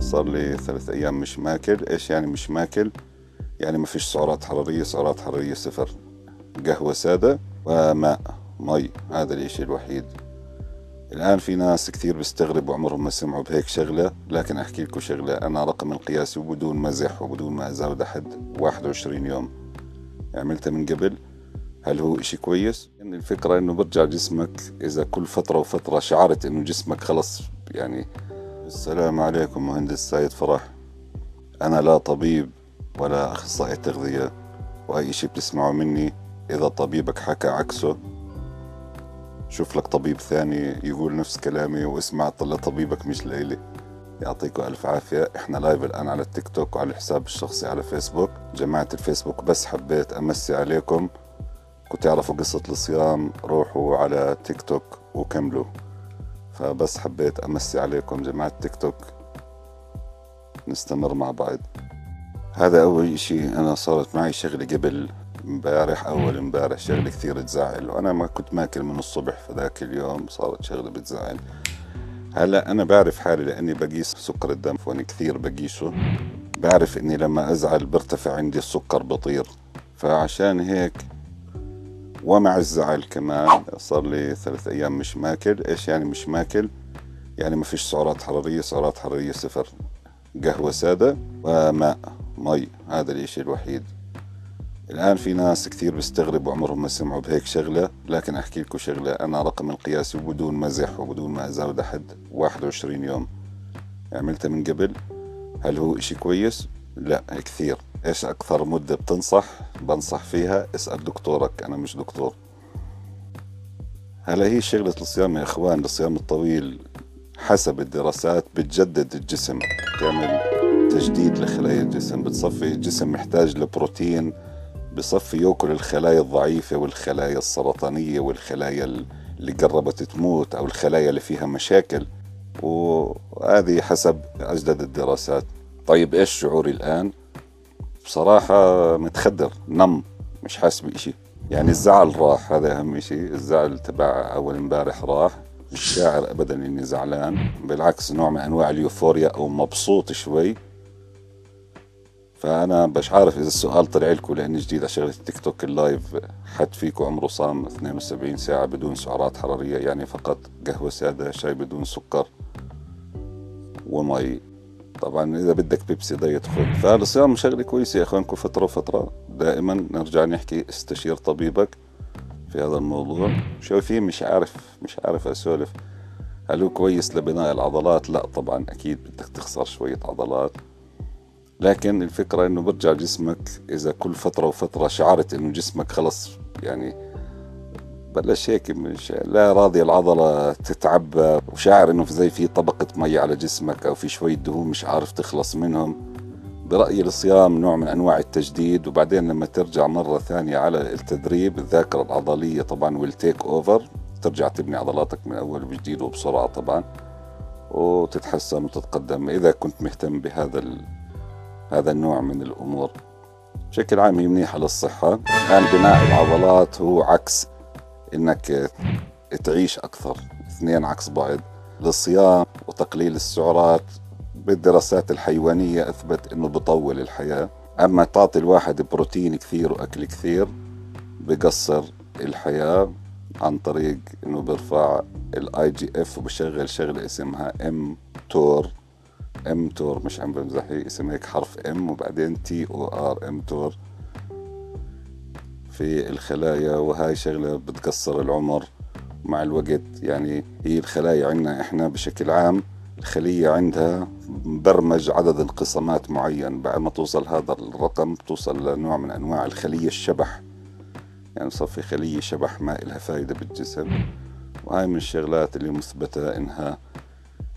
صار لي 3 أيام مش ماكل. ايش يعني مش ماكل؟ يعني ما فيش سعرات حرارية، سعرات حرارية صفر، قهوة سادة وماء مي، هذا الاشي الوحيد. الان في ناس كثير بيستغربوا عمرهم ما سمعوا بهيك شغلة، لكن احكي لكم شغلة، انا رقم القياسي وبدون مزح وبدون ما ازود احد 21 يوم، عملتها من قبل. هل هو اشي كويس؟ يعني الفكرة انه برجع جسمك اذا كل فترة وفترة شعرت انه جسمك خلص. يعني السلام عليكم، مهندس سيد فرح، انا لا طبيب ولا اخصائي تغذية، واي اشي بتسمعه مني اذا طبيبك حكى عكسه شوف لك طبيب ثاني يقول نفس كلامي واسمع لطبيبك مش لإلي. يعطيكم الف عافية. احنا لايف الان على التيك توك وعلى الحساب الشخصي على فيسبوك. جماعة الفيسبوك بس حبيت امسي عليكم، كنت تعرفوا قصة الصيام، روحوا على تيك توك وكملوا، فبس حبيت امسي عليكم جماعة تيك توك، نستمر مع بعض. هذا اول اشي. انا صارت معي شغلة قبل امبارح، اول امبارح، شغلة كثير تزعل، وانا ما كنت ماكل من الصبح، فذاك اليوم صارت شغلة بتزعل. هلا انا بعرف حالي لاني بقيس سكر الدم، وانا كثير بقيسه، بعرف اني لما ازعل برتفع عندي السكر، بطير، فعشان هيك ومع الزعل كمان صار لي 3 أيام مش ماكل. ايش يعني مش ماكل؟ يعني ما فيش سعرات حرارية، سعرات حرارية صفر، قهوة سادة وماء مي، هذا الاشي الوحيد. الان في ناس كثير بيستغربوا عمرهم ما سمعوا بهيك شغلة، لكن احكي لكم شغلة، انا رقم القياسي وبدون مزح وبدون ما ازود احد 21 يوم، عملتها من قبل. هل هو اشي كويس؟ لا كثير. ايش اكثر مدة بنصح فيها؟ اسأل دكتورك، انا مش دكتور. هلا هي شغلة الصيام يا اخوان، الصيام الطويل حسب الدراسات بتجدد الجسم، بتعمل تجديد لخلايا الجسم، بتصفي الجسم محتاج لبروتين، بصفي ياكل الخلايا الضعيفة والخلايا السرطانية والخلايا اللي قربت تموت او الخلايا اللي فيها مشاكل، وهذه حسب اجدد الدراسات. طيب ايش شعوري الان؟ بصراحة متخدر، نم، مش حاسس بإشي، يعني الزعل راح، هذا أهم إشي، الزعل تبع أول امبارح راح، مش شاعر أبدا إني زعلان، بالعكس نوع من أنواع اليوفوريا أو مبسوط شوي. فأنا مش عارف إذا السؤال طلع لكم لأني جديد على شغلة التيك توك اللايف، حد فيكم عمره صام 72 ساعة بدون سعرات حرارية، يعني فقط قهوة سادة، شاي بدون سكر ومي، طبعا اذا بدك بيبسي دايت خذ. فالصيام شغله كويسه يا اخوانكم، فتره وفتره، دائما نرجع نحكي استشير طبيبك في هذا الموضوع. شايفين مش عارف اسولف. هل هو كويس لبناء العضلات؟ لا طبعا، اكيد بدك تخسر شويه عضلات، لكن الفكره انه برجع جسمك اذا كل فتره وفتره شعرت انه جسمك خلص، يعني بلش هيك مش لا راضي العضلة تتعب، وشاعر انه زي في طبقة مي على جسمك او في شوية دهون مش عارف تخلص منهم. برأيي الصيام نوع من انواع التجديد، وبعدين لما ترجع مرة ثانية على التدريب، الذاكرة العضلية طبعا والتيك اوفر، ترجع تبني عضلاتك من اول وجديد وبسرعة طبعا، وتتحسن وتتقدم اذا كنت مهتم بهذا هذا النوع من الامور. بشكل عام هي منيحة للصحة. الان بناء العضلات هو عكس انك تعيش اكثر، اثنين عكس بعض. للصيام وتقليل السعرات بالدراسات الحيوانية اثبت انه بطول الحياة، اما تعطي الواحد بروتين كثير واكل كثير بقصر الحياة عن طريق انه برفع الIGF وبشغل شغلة اسمها mTOR. mTOR مش عم بمزح، هي اسمها هيك حرف M وبعدين TOR، mTOR في الخلايا، وهاي شغلة بتقصر العمر مع الوقت. يعني هي الخلايا عندنا احنا بشكل عام، الخلية عندها برمج عدد انقسامات معين، بعد ما توصل هذا الرقم بتوصل لنوع من انواع الخلية الشبح، يعني صفي خلية شبح ما إلها فايدة بالجسم، وهاي من الشغلات اللي مثبتة انها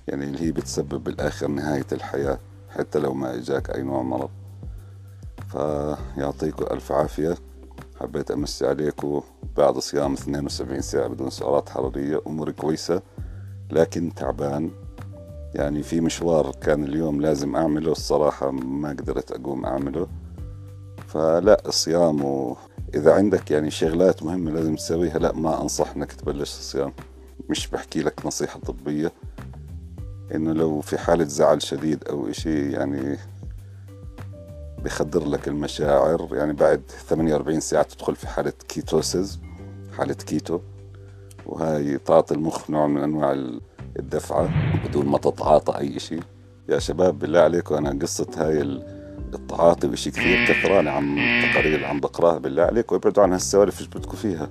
يعني اللي هي بتسبب بالاخر نهاية الحياة حتى لو ما اجاك اي نوع مرض. فيعطيكم الف عافية، حبيت امسي عليكم بعد صيام 72 ساعة بدون سعرات حرارية، اموري كويسة لكن تعبان، يعني في مشوار كان اليوم لازم اعمله، الصراحة ما قدرت اقوم اعمله. فلا الصيام اذا عندك يعني شغلات مهمة لازم تسويها، لا ما انصح انك تبلش الصيام، مش بحكي لك نصيحة طبية، انه لو في حالة زعل شديد او اشي يعني بيخدر لك المشاعر. يعني بعد 48 ساعة تدخل في حالة كيتوسيز، حالة كيتو، وهي تعطي المخ نوع من انواع الدفعة بدون ما تتعاطى اي اشي. يا شباب بالله عليكم، انا قصة هاي التعاطي واشي كثير كثراني عن التقارير اللي عم بقراها، بالله عليكم ابعدوا عن هالسوالف اللي بدكم فيها.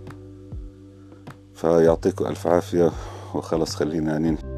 فيعطيكم الف عافية، وخلص خلينا ننهي.